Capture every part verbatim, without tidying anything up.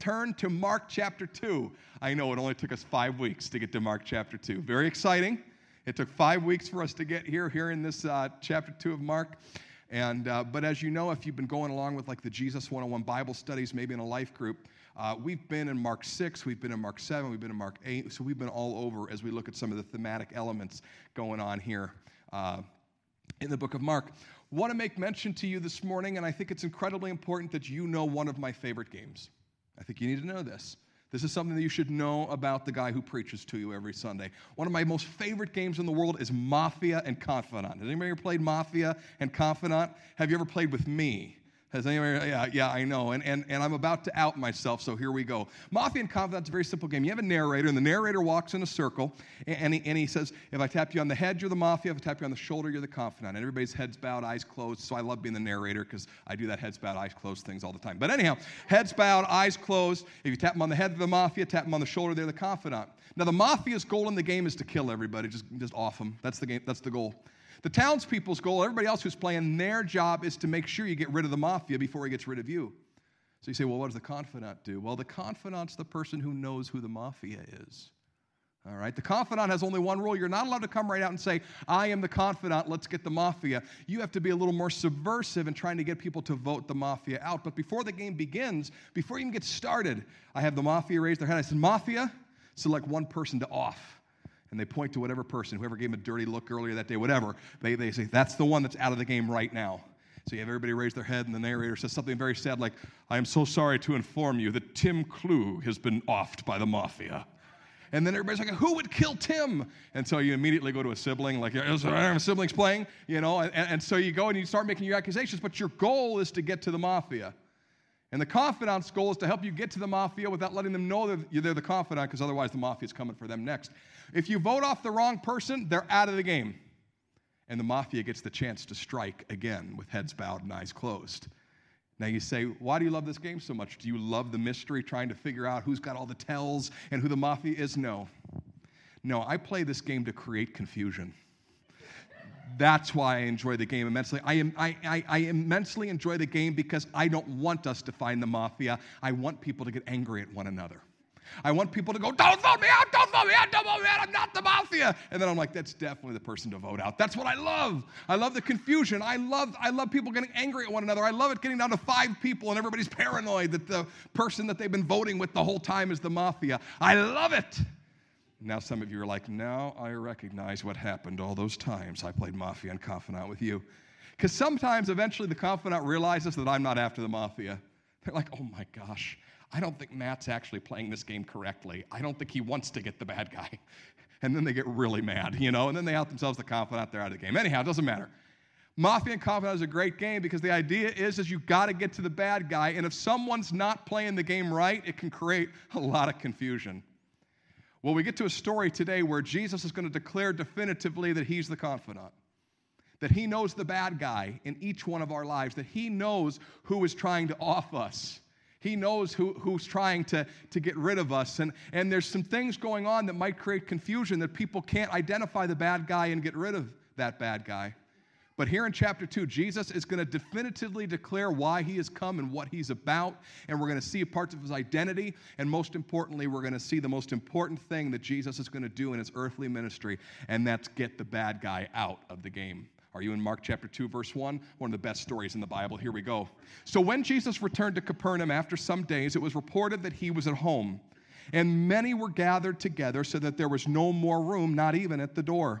Turn to Mark chapter two. I know it only took us five weeks to get to Mark chapter two. Very exciting. It took five weeks for us to get here, here in this uh, chapter two of Mark. And uh, but as you know, if you've been going along with like the Jesus one oh one Bible studies, maybe in a life group, uh, we've been in Mark six, we've been in Mark seven, we've been in Mark eight. So we've been all over as we look at some of the thematic elements going on here uh, in the book of Mark. Want to make mention to you this morning, and I think it's incredibly important that you know one of my favorite games. I think you need to know this. This is something that you should know about the guy who preaches to you every Sunday. One of my most favorite games in the world is Mafia and Confidant. Has anybody ever played Mafia and Confidant? Have you ever played with me? Has anybody? Yeah, yeah, I know. And, and, and I'm about to out myself, so here we go. Mafia and Confidant's a very simple game. You have a narrator, and the narrator walks in a circle, and, and, he, and he says, if I tap you on the head, you're the Mafia. If I tap you on the shoulder, you're the Confidant. And everybody's heads bowed, eyes closed, so I love being the narrator because I do that heads bowed, eyes closed things all the time. But anyhow, heads bowed, eyes closed. If you tap them on the head, they're the Mafia. Tap them on the shoulder, they're the Confidant. Now, the Mafia's goal in the game is to kill everybody, just, just off them. That's the game. That's the goal. The townspeople's goal, everybody else who's playing, their job is to make sure you get rid of the Mafia before he gets rid of you. So you say, well, what does the Confidant do? Well, the Confidant's the person who knows who the Mafia is. All right? The Confidant has only one rule. You're not allowed to come right out and say, I am the Confidant, let's get the Mafia. You have to be a little more subversive in trying to get people to vote the Mafia out. But before the game begins, before you even get started, I have the Mafia raise their hand. I said, Mafia? Select one person to off. And they point to whatever person, whoever gave them a dirty look earlier that day, whatever. They they say, that's the one that's out of the game right now. So you have everybody raise their head, and the narrator says something very sad like, I am so sorry to inform you that Tim Clue has been offed by the Mafia. And then everybody's like, who would kill Tim? And so you immediately go to a sibling, like, a sibling's playing, you know. And, and so you go and you start making your accusations, but your goal is to get to the Mafia. And the Confidant's goal is to help you get to the Mafia without letting them know that they're the Confidant, because otherwise the Mafia's coming for them next. If you vote off the wrong person, they're out of the game. And the Mafia gets the chance to strike again with heads bowed and eyes closed. Now you say, why do you love this game so much? Do you love the mystery, trying to figure out who's got all the tells and who the Mafia is? No. No, I play this game to create confusion. That's why I enjoy the game immensely. I, am, I, I, I immensely enjoy the game because I don't want us to find the Mafia. I want people to get angry at one another. I want people to go, don't vote me out, don't vote me out, don't vote me out, I'm not the Mafia. And then I'm like, that's definitely the person to vote out. That's what I love. I love the confusion. I love, I love people getting angry at one another. I love it getting down to five people and everybody's paranoid that the person that they've been voting with the whole time is the Mafia. I love it. Now some of you are like, now I recognize what happened all those times I played Mafia and Confidant with you. Because sometimes eventually the Confidant realizes that I'm not after the Mafia. They're like, oh my gosh, I don't think Matt's actually playing this game correctly. I don't think he wants to get the bad guy. And then they get really mad, you know, and then they out themselves the Confidant, they're out of the game. Anyhow, it doesn't matter. Mafia and Confidant is a great game because the idea is, is you got to get to the bad guy, and if someone's not playing the game right, it can create a lot of confusion. Well, we get to a story today where Jesus is going to declare definitively that he's the Confidant, that he knows the bad guy in each one of our lives, that he knows who is trying to off us. He knows who, who's trying to, to get rid of us. And, and there's some things going on that might create confusion, that people can't identify the bad guy and get rid of that bad guy. But here in chapter two, Jesus is going to definitively declare why he has come and what he's about, and we're going to see parts of his identity, and most importantly, we're going to see the most important thing that Jesus is going to do in his earthly ministry, and that's get the bad guy out of the game. Are you in Mark chapter two, verse one? One of the best stories in the Bible. Here we go. So when Jesus returned to Capernaum after some days, it was reported that he was at home, and many were gathered together so that there was no more room, not even at the door.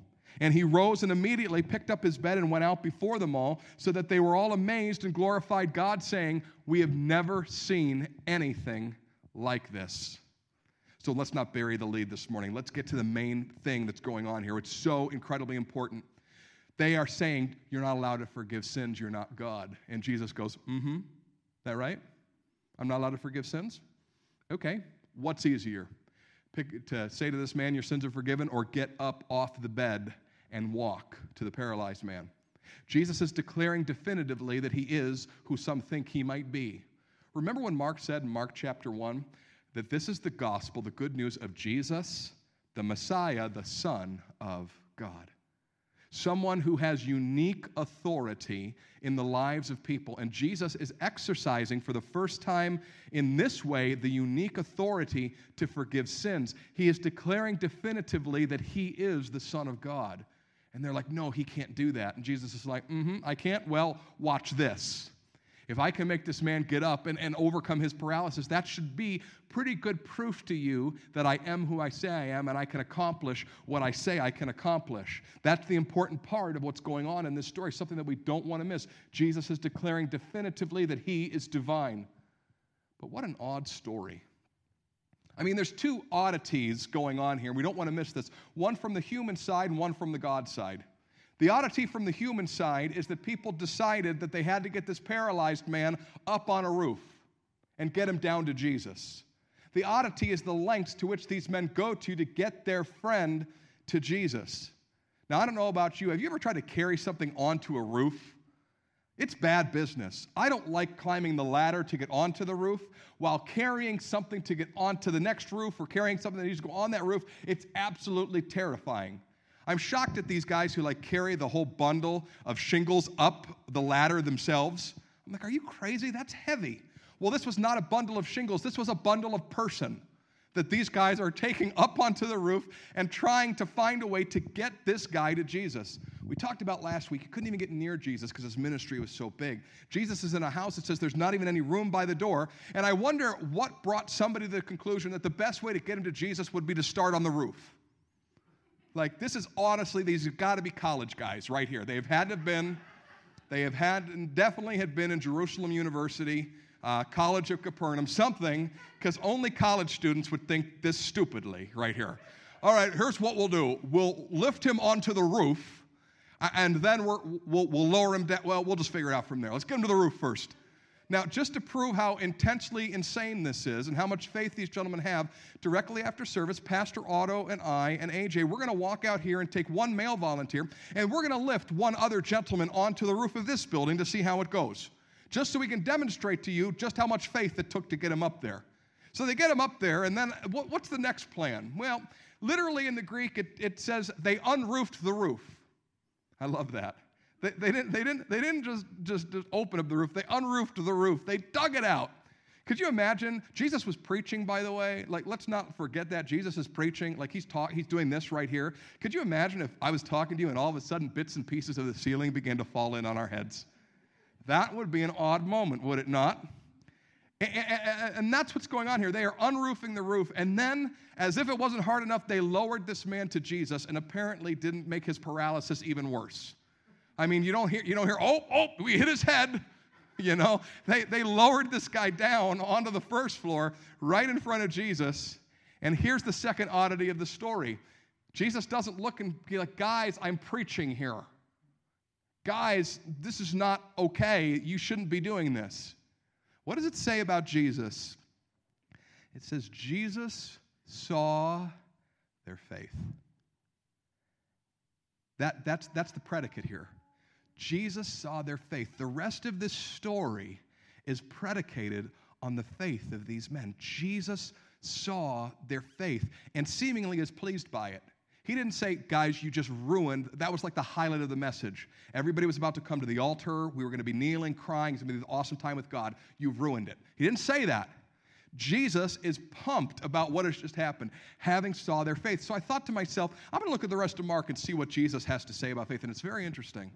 And he rose and immediately picked up his bed and went out before them all, so that they were all amazed and glorified God, saying, we have never seen anything like this. So let's not bury the lead this morning. Let's get to the main thing that's going on here. It's so incredibly important. They are saying, you're not allowed to forgive sins, you're not God. And Jesus goes, mm-hmm, is that right? I'm not allowed to forgive sins? Okay, what's easier? Pick, to say to this man, your sins are forgiven, or get up off the bed and walk to the paralyzed man. Jesus is declaring definitively that he is who some think he might be. Remember when Mark said in Mark chapter one that this is the gospel, the good news of Jesus, the Messiah, the Son of God. Someone who has unique authority in the lives of people. And Jesus is exercising for the first time in this way the unique authority to forgive sins. He is declaring definitively that he is the Son of God. And they're like, no, he can't do that. And Jesus is like, mm-hmm, I can't? Well, watch this. If I can make this man get up and, and overcome his paralysis, that should be pretty good proof to you that I am who I say I am and I can accomplish what I say I can accomplish. That's the important part of what's going on in this story, something that we don't want to miss. Jesus is declaring definitively that he is divine. But what an odd story. I mean, there's two oddities going on here. We don't want to miss this. One from the human side and one from the God side. The oddity from the human side is that people decided that they had to get this paralyzed man up on a roof and get him down to Jesus. The oddity is the lengths to which these men go to to get their friend to Jesus. Now, I don't know about you. Have you ever tried to carry something onto a roof? It's bad business. I don't like climbing the ladder to get onto the roof while carrying something to get onto the next roof or carrying something that needs to go on that roof. It's absolutely terrifying. I'm shocked at these guys who, like, carry the whole bundle of shingles up the ladder themselves. I'm like, are you crazy? That's heavy. Well, this was not a bundle of shingles. This was a bundle of person that these guys are taking up onto the roof and trying to find a way to get this guy to Jesus. We talked about last week, you couldn't even get near Jesus because his ministry was so big. Jesus is in a house that says there's not even any room by the door, and I wonder what brought somebody to the conclusion that the best way to get him to Jesus would be to start on the roof. Like, this is honestly, these have got to be college guys right here. They have had to have been, they have had, and definitely had been in Jerusalem University, uh, College of Capernaum, something, because only college students would think this stupidly right here. All right, here's what we'll do. We'll lift him onto the roof, and then we're, we'll, we'll lower him down. Well, we'll just figure it out from there. Let's get him to the roof first. Now, just to prove how intensely insane this is and how much faith these gentlemen have, directly after service, Pastor Otto and I and A J, we're going to walk out here and take one male volunteer, and we're going to lift one other gentleman onto the roof of this building to see how it goes, just so we can demonstrate to you just how much faith it took to get him up there. So they get him up there, and then what, what's the next plan? Well, literally in the Greek, it, it says they unroofed the roof. I love that. They, they didn't, they didn't, they didn't just, just, just open up the roof. They unroofed the roof. They dug it out. Could you imagine? Jesus was preaching, by the way. Like, let's not forget that. Jesus is preaching. Like, he's talk, he's doing this right here. Could you imagine if I was talking to you and all of a sudden bits and pieces of the ceiling began to fall in on our heads? That would be an odd moment, would it not? And, and, and that's what's going on here. They are unroofing the roof. And then, as if it wasn't hard enough, they lowered this man to Jesus and apparently didn't make his paralysis even worse. I mean, you don't hear, you don't hear, oh, oh, we hit his head, you know. They, they lowered this guy down onto the first floor right in front of Jesus. And here's the second oddity of the story. Jesus doesn't look and be like, guys, I'm preaching here. Guys, this is not okay. You shouldn't be doing this. What does it say about Jesus? It says, Jesus saw their faith. That, that's, that's the predicate here. Jesus saw their faith. The rest of this story is predicated on the faith of these men. Jesus saw their faith and seemingly is pleased by it. He didn't say, guys, you just ruined. That was like the highlight of the message. Everybody was about to come to the altar. We were going to be kneeling, crying. It's going to be an awesome time with God. You've ruined it. He didn't say that. Jesus is pumped about what has just happened, having saw their faith. So I thought to myself, I'm going to look at the rest of Mark and see what Jesus has to say about faith, and it's very interesting.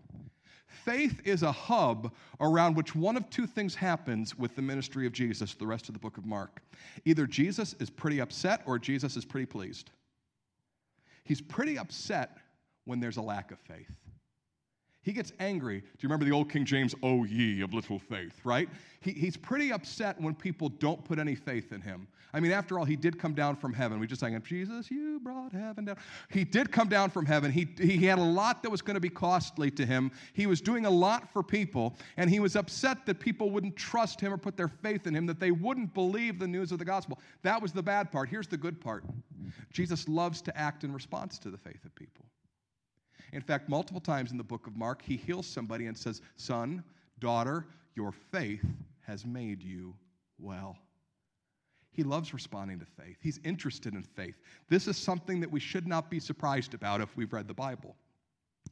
Faith is a hub around which one of two things happens with the ministry of Jesus, the rest of the book of Mark. Either Jesus is pretty upset or Jesus is pretty pleased. He's pretty upset when there's a lack of faith. He gets angry. Do you remember the old King James, "O ye of little faith," right? He, he's pretty upset when people don't put any faith in him. I mean, after all, he did come down from heaven. We just sang, "Jesus, you brought heaven down." He did come down from heaven. He, he had a lot that was going to be costly to him. He was doing a lot for people, and he was upset that people wouldn't trust him or put their faith in him, that they wouldn't believe the news of the gospel. That was the bad part. Here's the good part. Jesus loves to act in response to the faith of people. In fact, multiple times in the book of Mark, he heals somebody and says, "Son, daughter, your faith has made you well." He loves responding to faith. He's interested in faith. This is something that we should not be surprised about if we've read the Bible.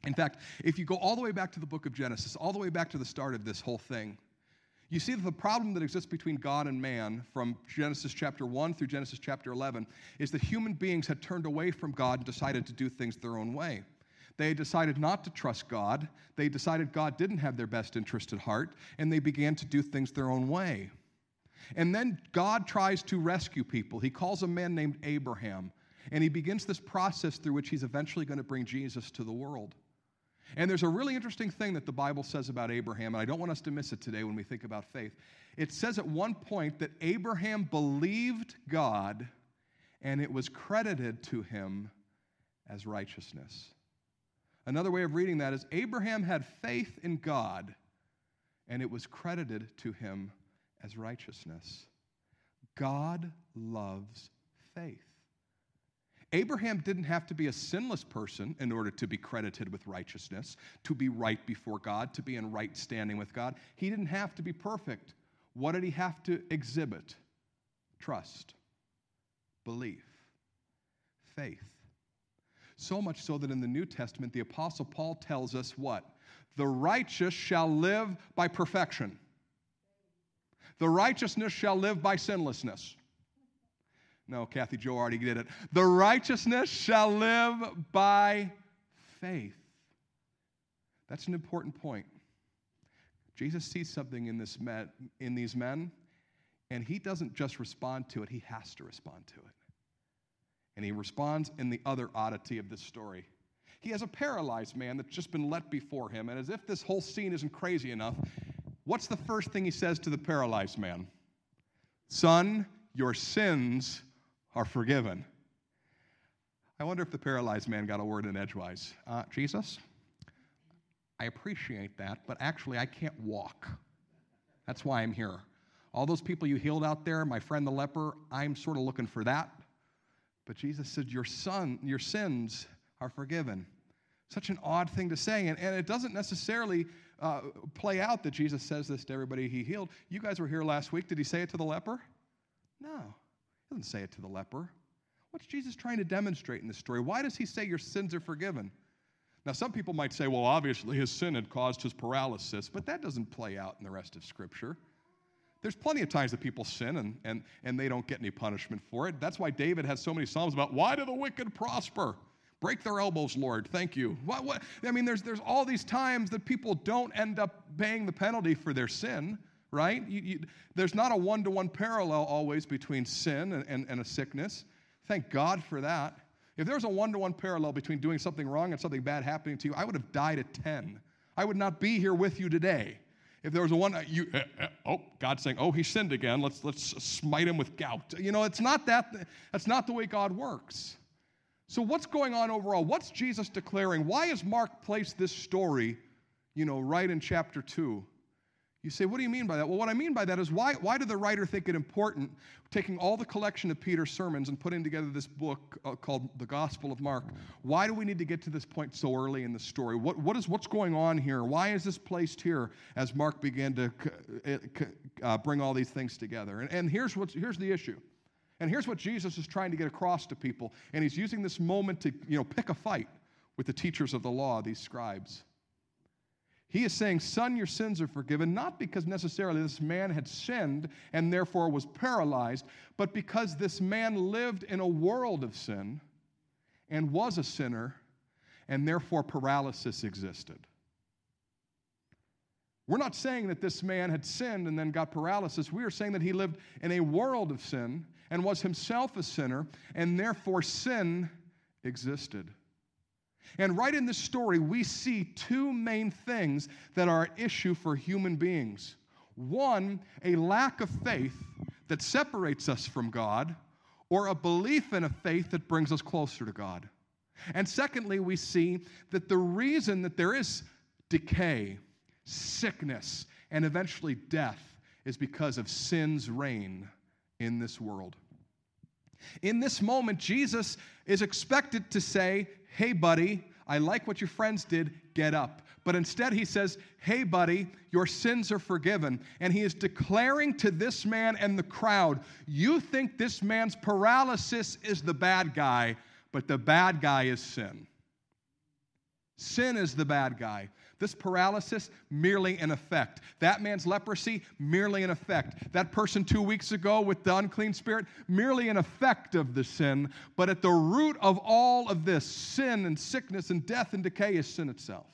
In fact, if you go all the way back to the book of Genesis, all the way back to the start of this whole thing, you see that the problem that exists between God and man from Genesis chapter one through Genesis chapter eleven is that human beings had turned away from God and decided to do things their own way. They decided not to trust God. They decided God didn't have their best interest at heart, and they began to do things their own way. And then God tries to rescue people. He calls a man named Abraham, and he begins this process through which he's eventually going to bring Jesus to the world. And there's a really interesting thing that the Bible says about Abraham, and I don't want us to miss it today when we think about faith. It says at one point that Abraham believed God, and it was credited to him as righteousness. Another way of reading that is Abraham had faith in God, and it was credited to him as righteousness. God loves faith. Abraham didn't have to be a sinless person in order to be credited with righteousness, to be right before God, to be in right standing with God. He didn't have to be perfect. What did he have to exhibit? Trust, belief, faith. So much so that in the New Testament, the Apostle Paul tells us what? The righteous shall live by perfection. The righteousness shall live by sinlessness. No, Kathy Joe already did it. The righteousness shall live by faith. That's an important point. Jesus sees something in, this men, in these men, and he doesn't just respond to it, he has to respond to it. And he responds in the other oddity of this story. He has a paralyzed man that's just been let before him, and as if this whole scene isn't crazy enough, what's the first thing he says to the paralyzed man? "Son, your sins are forgiven." I wonder if the paralyzed man got a word in edgewise. Uh, "Jesus, I appreciate that, but actually I can't walk. That's why I'm here. All those people you healed out there, my friend the leper, I'm sort of looking for that." But Jesus said, your son, your sins are forgiven. Such an odd thing to say. And, and it doesn't necessarily uh, play out that Jesus says this to everybody he healed. You guys were here last week. Did he say it to the leper? No, he doesn't say it to the leper. What's Jesus trying to demonstrate in this story? Why does he say your sins are forgiven? Now, some people might say, well, obviously his sin had caused his paralysis, but that doesn't play out in the rest of Scripture. There's plenty of times that people sin and, and, and they don't get any punishment for it. That's why David has so many psalms about, why do the wicked prosper? Break their elbows, Lord. Thank you. What, what? I mean, there's, there's all these times that people don't end up paying the penalty for their sin, right? You, you, there's not a one-to-one parallel always between sin and, and, and a sickness. Thank God for that. If there's a one-to-one parallel between doing something wrong and something bad happening to you, I would have died at ten. I would not be here with you today. If there was a one, you, uh, uh, oh, God's saying, oh, he sinned again. Let's let's smite him with gout. You know, it's not that. That's not the way God works. So what's going on overall? What's Jesus declaring? Why has Mark placed this story, you know, right in chapter two? You say, what do you mean by that? Well, what I mean by that is why why did the writer think it important, taking all the collection of Peter's sermons and putting together this book uh, called The Gospel of Mark, why do we need to get to this point so early in the story? What, what is, what's going on here? Why is this placed here as Mark began to uh, bring all these things together? And, and here's what's, here's the issue. And here's what Jesus is trying to get across to people. And he's using this moment to, you know, pick a fight with the teachers of the law, these scribes. He is saying, son, your sins are forgiven, not because necessarily this man had sinned and therefore was paralyzed, but because this man lived in a world of sin and was a sinner, and therefore paralysis existed. We're not saying that this man had sinned and then got paralysis. We are saying that he lived in a world of sin and was himself a sinner, and therefore sin existed. And right in this story, we see two main things that are an issue for human beings. One, a lack of faith that separates us from God, or a belief in a faith that brings us closer to God. And secondly, we see that the reason that there is decay, sickness, and eventually death is because of sin's reign in this world. In this moment, Jesus is expected to say, "Hey, buddy, I like what your friends did, get up." But instead he says, "Hey, buddy, your sins are forgiven." And he is declaring to this man and the crowd, you think this man's paralysis is the bad guy, but the bad guy is sin. Sin is the bad guy. This paralysis, merely an effect. That man's leprosy, merely an effect. That person two weeks ago with the unclean spirit, merely an effect of the sin. But at the root of all of this, sin and sickness and death and decay is sin itself.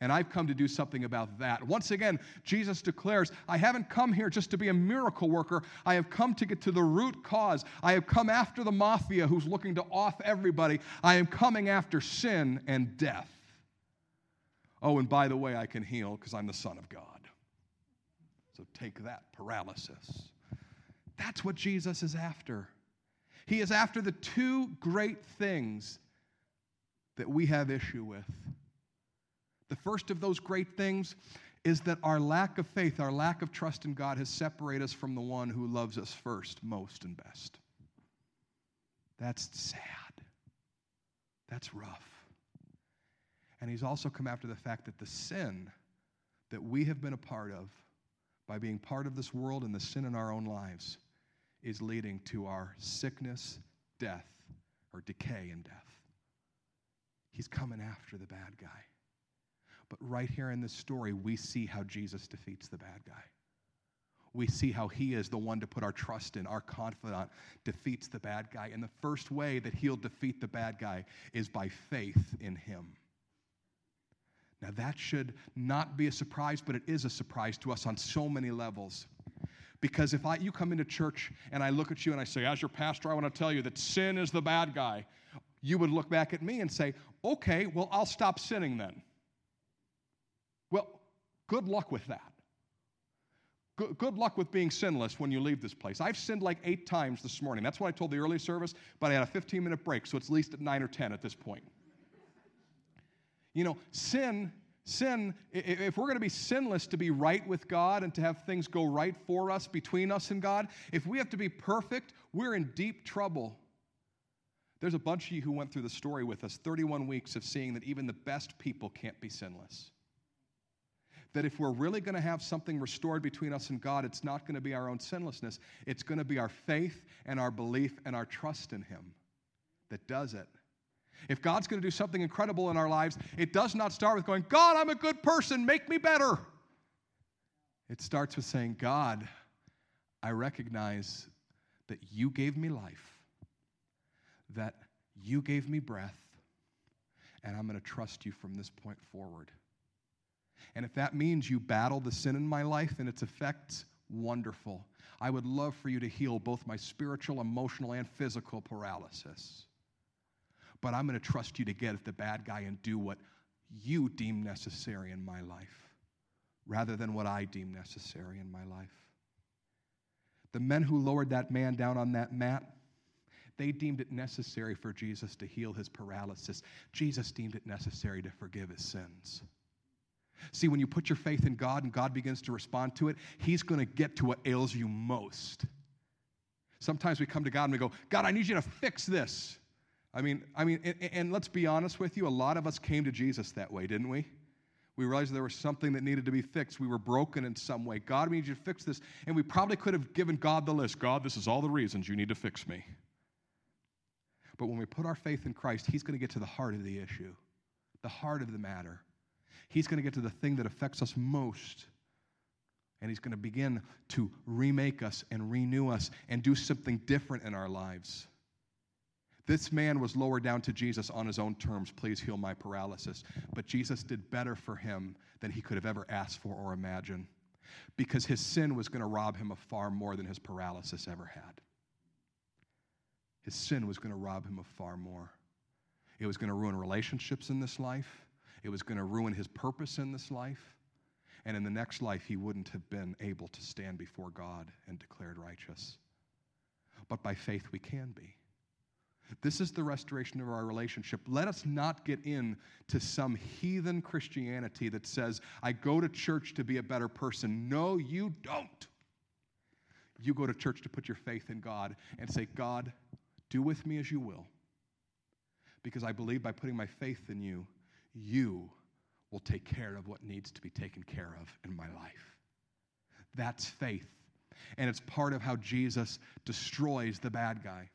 And I've come to do something about that. Once again, Jesus declares, I haven't come here just to be a miracle worker. I have come to get to the root cause. I have come after the mafia who's looking to off everybody. I am coming after sin and death. Oh, and by the way, I can heal because I'm the Son of God. So take that, paralysis. That's what Jesus is after. He is after the two great things that we have issue with. The first of those great things is that our lack of faith, our lack of trust in God has separated us from the one who loves us first, most, and best. That's sad. That's rough. And he's also come after the fact that the sin that we have been a part of by being part of this world and the sin in our own lives is leading to our sickness, death, or decay and death. He's coming after the bad guy. But right here in this story, we see how Jesus defeats the bad guy. We see how he is the one to put our trust in, our confidant, defeats the bad guy. And the first way that he'll defeat the bad guy is by faith in him. Now, that should not be a surprise, but it is a surprise to us on so many levels. Because if I, you come into church and I look at you and I say, as your pastor, I want to tell you that sin is the bad guy, you would look back at me and say, okay, well, I'll stop sinning then. Well, good luck with that. Good, good luck with being sinless when you leave this place. I've sinned like eight times this morning. That's what I told the early service, but I had a fifteen-minute break, so it's at least at nine or ten at this point. You know, sin, sin, if we're going to be sinless to be right with God and to have things go right for us, between us and God, if we have to be perfect, we're in deep trouble. There's a bunch of you who went through the story with us, thirty-one weeks of seeing that even the best people can't be sinless. That if we're really going to have something restored between us and God, it's not going to be our own sinlessness. It's going to be our faith and our belief and our trust in Him that does it. If God's going to do something incredible in our lives, it does not start with going, God, I'm a good person, make me better. It starts with saying, God, I recognize that you gave me life, that you gave me breath, and I'm going to trust you from this point forward. And if that means you battle the sin in my life and its effects, wonderful. I would love for you to heal both my spiritual, emotional, and physical paralysis. But I'm going to trust you to get at the bad guy and do what you deem necessary in my life, rather than what I deem necessary in my life. The men who lowered that man down on that mat, they deemed it necessary for Jesus to heal his paralysis. Jesus deemed it necessary to forgive his sins. See, when you put your faith in God and God begins to respond to it, He's going to get to what ails you most. Sometimes we come to God and we go, God, I need you to fix this. I mean, I mean, and, and let's be honest with you, a lot of us came to Jesus that way, didn't we? We realized there was something that needed to be fixed. We were broken in some way. God, we need you to fix this. And we probably could have given God the list. God, this is all the reasons you need to fix me. But when we put our faith in Christ, He's going to get to the heart of the issue, the heart of the matter. He's going to get to the thing that affects us most, and He's going to begin to remake us and renew us and do something different in our lives. This man was lowered down to Jesus on his own terms, please heal my paralysis. But Jesus did better for him than he could have ever asked for or imagined, because his sin was going to rob him of far more than his paralysis ever had. His sin was going to rob him of far more. It was going to ruin relationships in this life. It was going to ruin his purpose in this life. And in the next life, he wouldn't have been able to stand before God and declared righteous. But by faith, we can be. This is the restoration of our relationship. Let us not get in to some heathen Christianity that says, I go to church to be a better person. No, you don't. You go to church to put your faith in God and say, God, do with me as you will. Because I believe by putting my faith in you, you will take care of what needs to be taken care of in my life. That's faith. And it's part of how Jesus destroys the bad guy.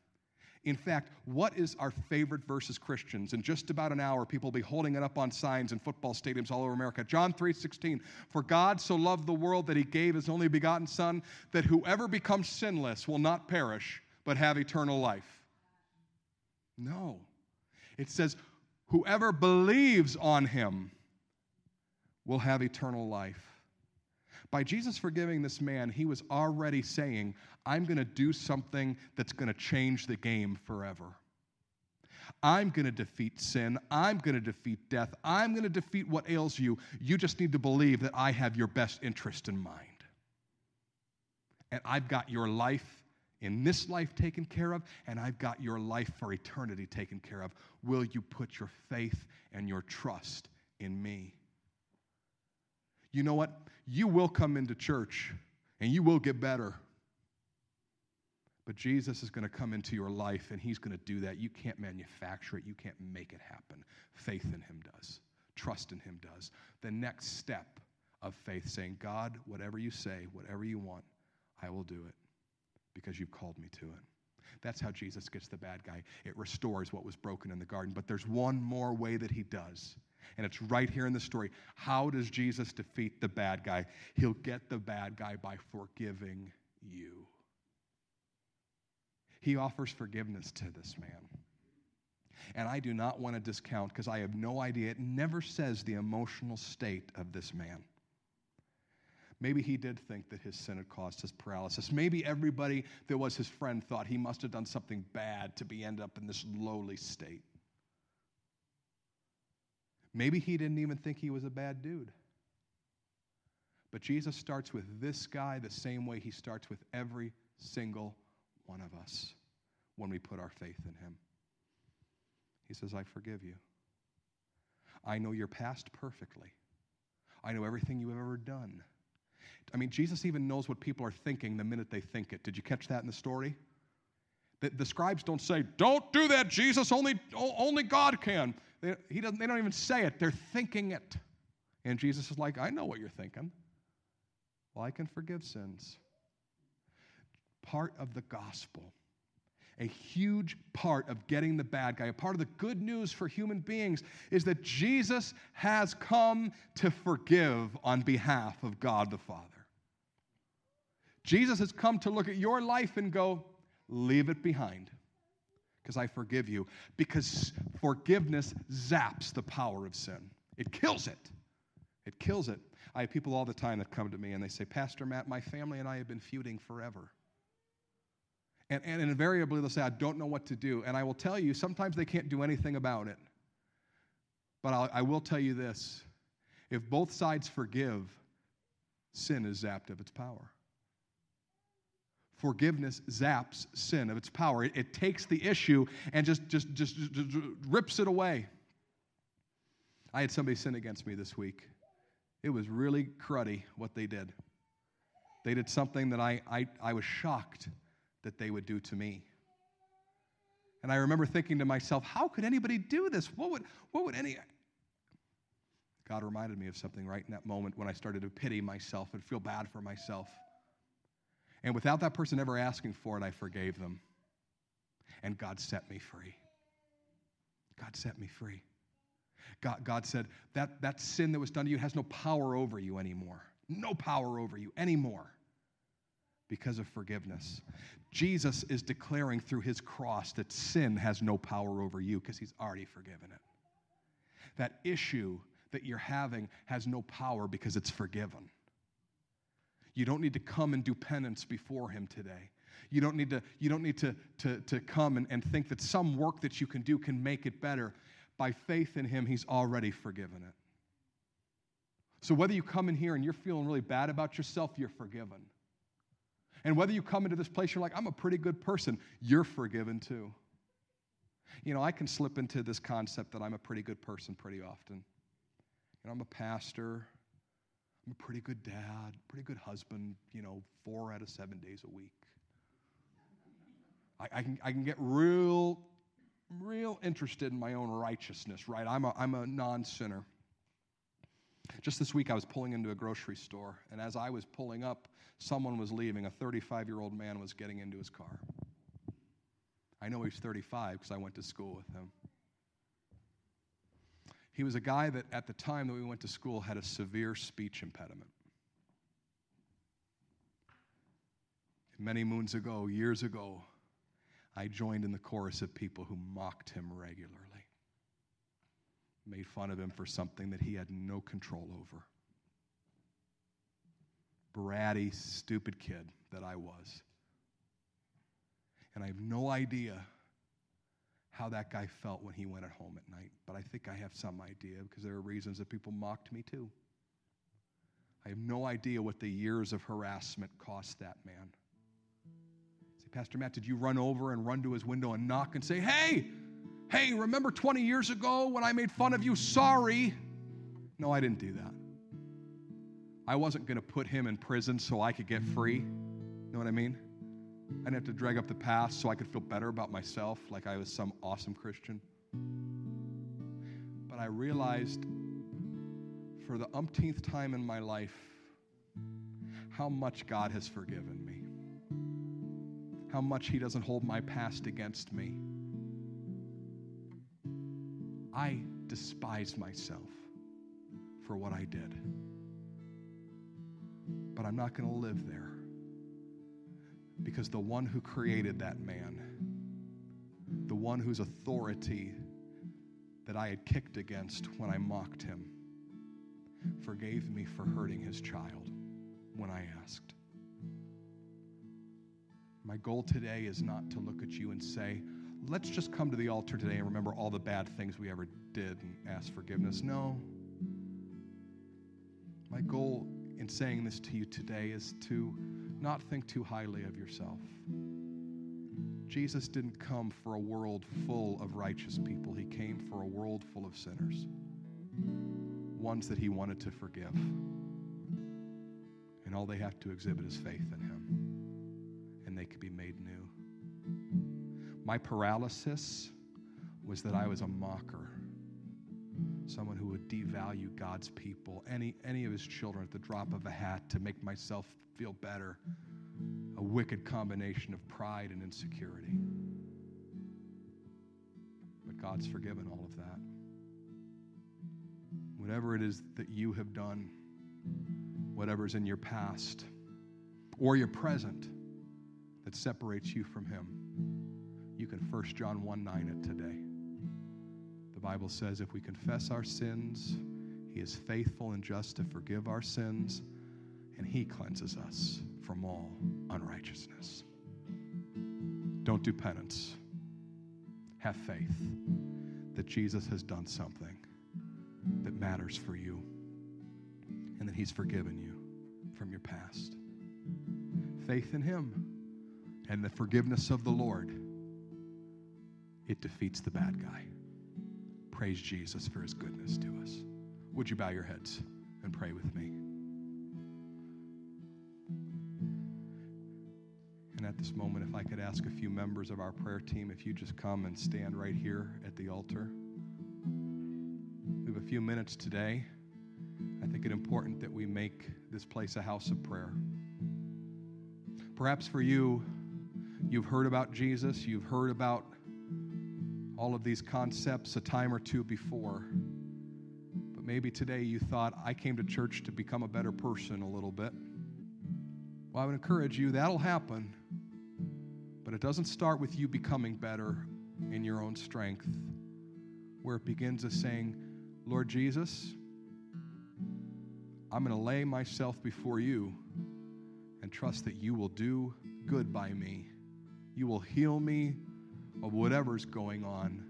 In fact, what is our favorite verse as Christians? In just about an hour, people will be holding it up on signs in football stadiums all over America. John three sixteen, for God so loved the world that he gave his only begotten Son, that whoever becomes sinless will not perish, but have eternal life. No. It says, whoever believes on him will have eternal life. By Jesus forgiving this man, he was already saying, I'm going to do something that's going to change the game forever. I'm going to defeat sin. I'm going to defeat death. I'm going to defeat what ails you. You just need to believe that I have your best interest in mind. And I've got your life in this life taken care of, and I've got your life for eternity taken care of. Will you put your faith and your trust in me? You know what? You will come into church, and you will get better. But Jesus is going to come into your life, and he's going to do that. You can't manufacture it. You can't make it happen. Faith in him does. Trust in him does. The next step of faith, saying, God, whatever you say, whatever you want, I will do it because you've called me to it. That's how Jesus gets the bad guy. It restores what was broken in the garden. But there's one more way that he does. And it's right here in the story. How does Jesus defeat the bad guy? He'll get the bad guy by forgiving you. He offers forgiveness to this man. And I do not want to discount, because I have no idea. It never says the emotional state of this man. Maybe he did think that his sin had caused his paralysis. Maybe everybody that was his friend thought he must have done something bad to be end up in this lowly state. Maybe he didn't even think he was a bad dude. But Jesus starts with this guy the same way he starts with every single one of us when we put our faith in him. He says, I forgive you. I know your past perfectly. I know everything you've ever done. I mean, Jesus even knows what people are thinking the minute they think it. Did you catch that in the story? The, the scribes don't say, don't do that, Jesus, only, only God can. They, he doesn't, they don't even say it. They're thinking it. And Jesus is like, I know what you're thinking. Well, I can forgive sins. Part of the gospel, a huge part of getting the bad guy, a part of the good news for human beings is that Jesus has come to forgive on behalf of God the Father. Jesus has come to look at your life and go, leave it behind, because I forgive you. Because forgiveness zaps the power of sin. It kills it. It kills it. I have people all the time that come to me and they say, Pastor Matt, my family and I have been feuding forever. And, and invariably they'll say, I don't know what to do. And I will tell you, sometimes they can't do anything about it. But I'll, I will tell you this. If both sides forgive, sin is zapped of its power. Forgiveness zaps sin of its power. It, it takes the issue and just just, just just just rips it away. I had somebody sin against me this week. It was really cruddy what they did. They did something that I I, I was shocked that they would do to me. And I remember thinking to myself, how could anybody do this? What would what would any... God reminded me of something right in that moment when I started to pity myself and feel bad for myself. And without that person ever asking for it, I forgave them. And God set me free. God set me free. God, God said, that, that sin that was done to you has no power over you anymore. No power over you anymore because of forgiveness. Jesus is declaring through his cross that sin has no power over you because he's already forgiven it. That issue that you're having has no power because it's forgiven. You don't need to come and do penance before him today. You don't need to, you don't need to, to, to come and, and think that some work that you can do can make it better. by faith in him, he's already forgiven it. So whether you come in here and you're feeling really bad about yourself, you're forgiven. And whether you come into this place, you're like, I'm a pretty good person, you're forgiven too. You know, I can slip into this concept that I'm a pretty good person pretty often. You know, I'm a pastor, I'm a pretty good dad, pretty good husband, you know, four out of seven days a week. I, I can I can get real, real interested in my own righteousness, right? I'm a I'm a non-sinner. Just this week I was pulling into a grocery store, and as I was pulling up, someone was leaving. A thirty-five-year-old man was getting into his car. I know he's thirty-five because I went to school with him. He was a guy that at the time that we went to school had a severe speech impediment. Many moons ago, years ago, I joined in the chorus of people who mocked him regularly, made fun of him for something that he had no control over. Bratty, stupid kid that I was. And I have no idea how that guy felt when he went at home at night, but I think I have some idea because there are reasons that people mocked me too. I have no idea what the years of harassment cost that man. Say, Pastor Matt, did you run over and run to his window and knock and say, hey, hey, remember twenty years ago when I made fun of you? Sorry. No, I didn't do that. I wasn't going to put him in prison so I could get free. You know what I mean? I didn't have to drag up the past so I could feel better about myself, like I was some awesome Christian. But I realized for the umpteenth time in my life how much God has forgiven me, how much he doesn't hold my past against me. I despise myself for what I did, but I'm not going to live there. Because the one who created that man, the one whose authority that I had kicked against when I mocked him, forgave me for hurting his child when I asked. My goal today is not to look at you and say, let's just come to the altar today and remember all the bad things we ever did and ask forgiveness. No. My goal in saying this to you today is to not think too highly of yourself. Jesus didn't come for a world full of righteous people. He came for a world full of sinners, ones that he wanted to forgive. And all they have to exhibit is faith in him, and they could be made new. My paralysis was that I was a mocker, someone who would devalue God's people, any any of his children at the drop of a hat to make myself feel better, a wicked combination of pride and insecurity. But God's forgiven all of that. Whatever it is that you have done, whatever's in your past or your present that separates you from him, you can First John one nine it today. The Bible says if we confess our sins, he is faithful and just to forgive our sins, and he cleanses us from all unrighteousness. Don't do penance. Have faith that Jesus has done something that matters for you and that he's forgiven you from your past. Faith in him and the forgiveness of the Lord, it defeats the bad guy. Praise Jesus for his goodness to us. Would you bow your heads and pray with me? And at this moment, if I could ask a few members of our prayer team, if you just come and stand right here at the altar. We have a few minutes today. I think it's important that we make this place a house of prayer. Perhaps for you, you've heard about Jesus. You've heard about all of these concepts a time or two before. But maybe today you thought, I came to church to become a better person a little bit. Well, I would encourage you, that'll happen. But it doesn't start with you becoming better in your own strength. Where it begins is saying, Lord Jesus, I'm going to lay myself before you and trust that you will do good by me. You will heal me of whatever's going on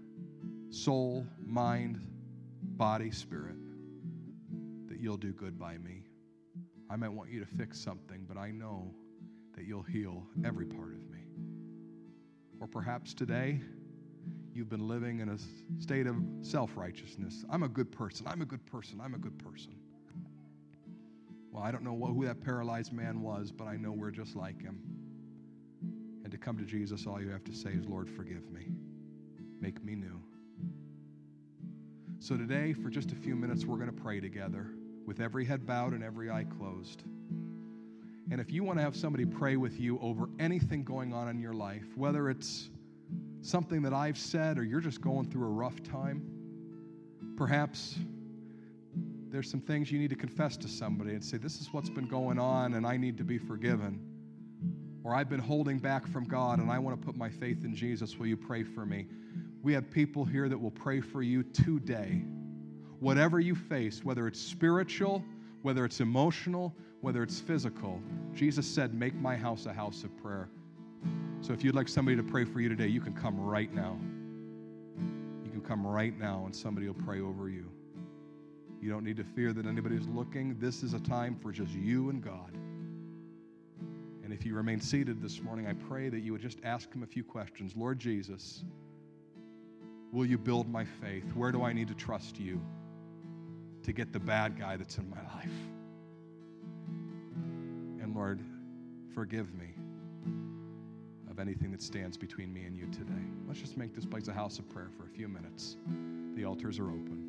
soul, mind, body, spirit, that you'll do good by me. I might want you to fix something, but I know that you'll heal every part of me. Or perhaps today, you've been living in a state of self-righteousness. I'm a good person. I'm a good person. I'm a good person. Well, I don't know what, who that paralyzed man was, but I know we're just like him. And to come to Jesus, all you have to say is, Lord, forgive me. Make me new. So today, for just a few minutes, we're going to pray together with every head bowed and every eye closed. And if you want to have somebody pray with you over anything going on in your life, whether it's something that I've said or you're just going through a rough time, perhaps there's some things you need to confess to somebody and say, this is what's been going on and I need to be forgiven. Or I've been holding back from God and I want to put my faith in Jesus. Will you pray for me? We have people here that will pray for you today. Whatever you face, whether it's spiritual, whether it's emotional, whether it's physical, Jesus said, make my house a house of prayer. So if you'd like somebody to pray for you today, you can come right now. You can come right now and somebody will pray over you. You don't need to fear that anybody's looking. This is a time for just you and God. And if you remain seated this morning, I pray that you would just ask him a few questions. Lord Jesus, will you build my faith? Where do I need to trust you to get the bad guy that's in my life? And Lord, forgive me of anything that stands between me and you today. Let's just make this place a house of prayer for a few minutes. The altars are open.